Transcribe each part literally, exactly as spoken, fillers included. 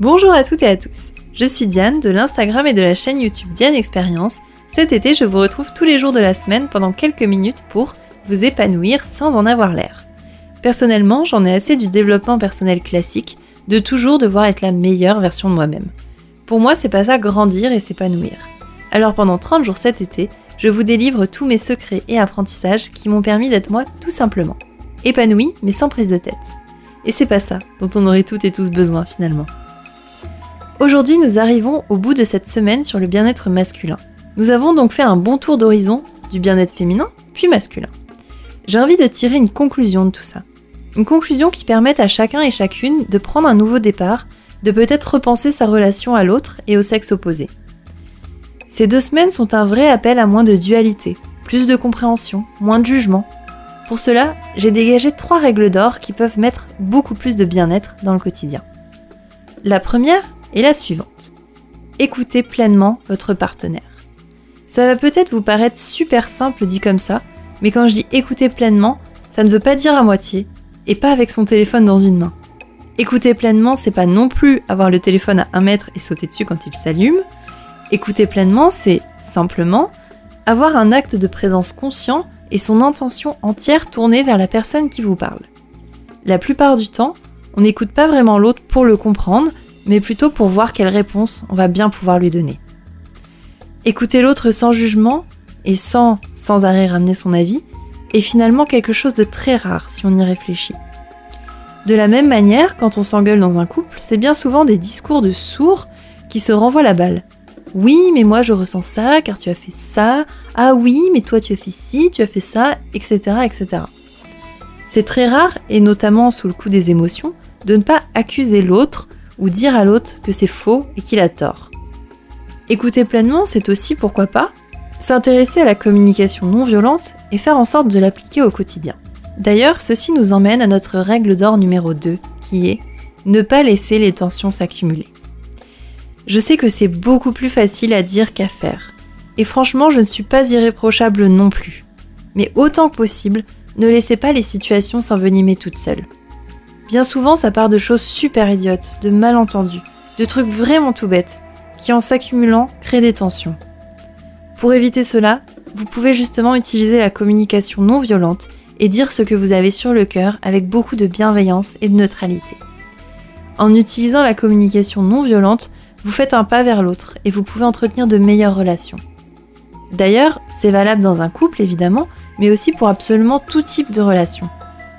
Bonjour à toutes et à tous, je suis Diane de l'Instagram et de la chaîne YouTube Diane Expérience. Cet été, je vous retrouve tous les jours de la semaine pendant quelques minutes pour vous épanouir sans en avoir l'air. Personnellement, j'en ai assez du développement personnel classique, de toujours devoir être la meilleure version de moi-même. Pour moi, c'est pas ça grandir et s'épanouir. Alors pendant trente jours cet été, je vous délivre tous mes secrets et apprentissages qui m'ont permis d'être moi tout simplement. Épanouie, mais sans prise de tête. Et c'est pas ça dont on aurait toutes et tous besoin finalement. Aujourd'hui, nous arrivons au bout de cette semaine sur le bien-être masculin. Nous avons donc fait un bon tour d'horizon du bien-être féminin, puis masculin. J'ai envie de tirer une conclusion de tout ça. Une conclusion qui permette à chacun et chacune de prendre un nouveau départ, de peut-être repenser sa relation à l'autre et au sexe opposé. Ces deux semaines sont un vrai appel à moins de dualité, plus de compréhension, moins de jugement. Pour cela, j'ai dégagé trois règles d'or qui peuvent mettre beaucoup plus de bien-être dans le quotidien. La première est la suivante. Écoutez pleinement votre partenaire. Ça va peut-être vous paraître super simple dit comme ça, mais quand je dis écouter pleinement, ça ne veut pas dire à moitié, et pas avec son téléphone dans une main. Écouter pleinement, c'est pas non plus avoir le téléphone à un mètre et sauter dessus quand il s'allume. Écouter pleinement, c'est simplement avoir un acte de présence conscient et son intention entière tournée vers la personne qui vous parle. La plupart du temps, on n'écoute pas vraiment l'autre pour le comprendre, mais plutôt pour voir quelle réponse on va bien pouvoir lui donner. Écouter l'autre sans jugement et sans, sans arrêt ramener son avis est finalement quelque chose de très rare si on y réfléchit. De la même manière, quand on s'engueule dans un couple, c'est bien souvent des discours de sourds qui se renvoient la balle. « Oui, mais moi je ressens ça, car tu as fait ça. Ah oui, mais toi tu as fait ci, tu as fait ça, et cetera et cetera » C'est très rare, et notamment sous le coup des émotions, de ne pas accuser l'autre ou dire à l'autre que c'est faux et qu'il a tort. Écouter pleinement, c'est aussi, pourquoi pas, s'intéresser à la communication non violente et faire en sorte de l'appliquer au quotidien. D'ailleurs, ceci nous emmène à notre règle d'or numéro deux, qui est « ne pas laisser les tensions s'accumuler ». Je sais que c'est beaucoup plus facile à dire qu'à faire, et franchement, je ne suis pas irréprochable non plus. Mais autant que possible, ne laissez pas les situations s'envenimer toutes seules. Bien souvent, ça part de choses super idiotes, de malentendus, de trucs vraiment tout bêtes, qui en s'accumulant créent des tensions. Pour éviter cela, vous pouvez justement utiliser la communication non violente et dire ce que vous avez sur le cœur avec beaucoup de bienveillance et de neutralité. En utilisant la communication non violente, vous faites un pas vers l'autre et vous pouvez entretenir de meilleures relations. D'ailleurs, c'est valable dans un couple évidemment, mais aussi pour absolument tout type de relation.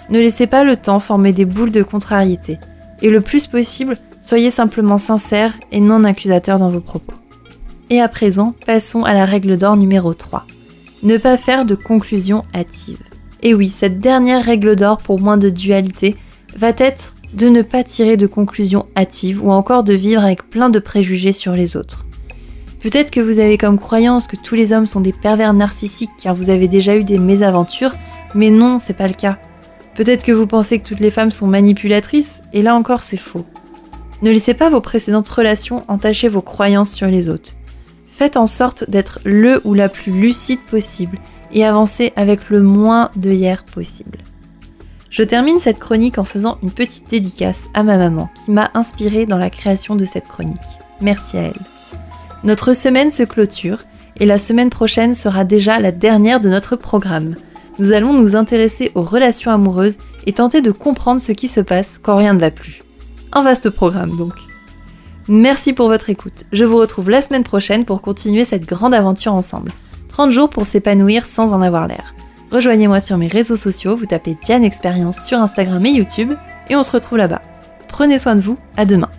Ne laissez pas le temps former des boules de contrariété, et le plus possible, soyez simplement sincère et non accusateur dans vos propos. Et à présent, passons à la règle d'or numéro trois. Ne pas faire de conclusions hâtives. Et oui, cette dernière règle d'or pour moins de dualité va être de ne pas tirer de conclusions hâtives ou encore de vivre avec plein de préjugés sur les autres. Peut-être que vous avez comme croyance que tous les hommes sont des pervers narcissiques car vous avez déjà eu des mésaventures, mais non, c'est pas le cas. Peut-être que vous pensez que toutes les femmes sont manipulatrices, et là encore c'est faux. Ne laissez pas vos précédentes relations entacher vos croyances sur les autres. Faites en sorte d'être le ou la plus lucide possible, et avancez avec le moins de hier possible. Je termine cette chronique en faisant une petite dédicace à ma maman, qui m'a inspirée dans la création de cette chronique. Merci à elle. Notre semaine se clôture, et la semaine prochaine sera déjà la dernière de notre programme. Nous allons nous intéresser aux relations amoureuses et tenter de comprendre ce qui se passe quand rien ne va plus. Un vaste programme donc. Merci pour votre écoute. Je vous retrouve la semaine prochaine pour continuer cette grande aventure ensemble. trente jours pour s'épanouir sans en avoir l'air. Rejoignez-moi sur mes réseaux sociaux, vous tapez Diane Expérience sur Instagram et YouTube et on se retrouve là-bas. Prenez soin de vous, à demain.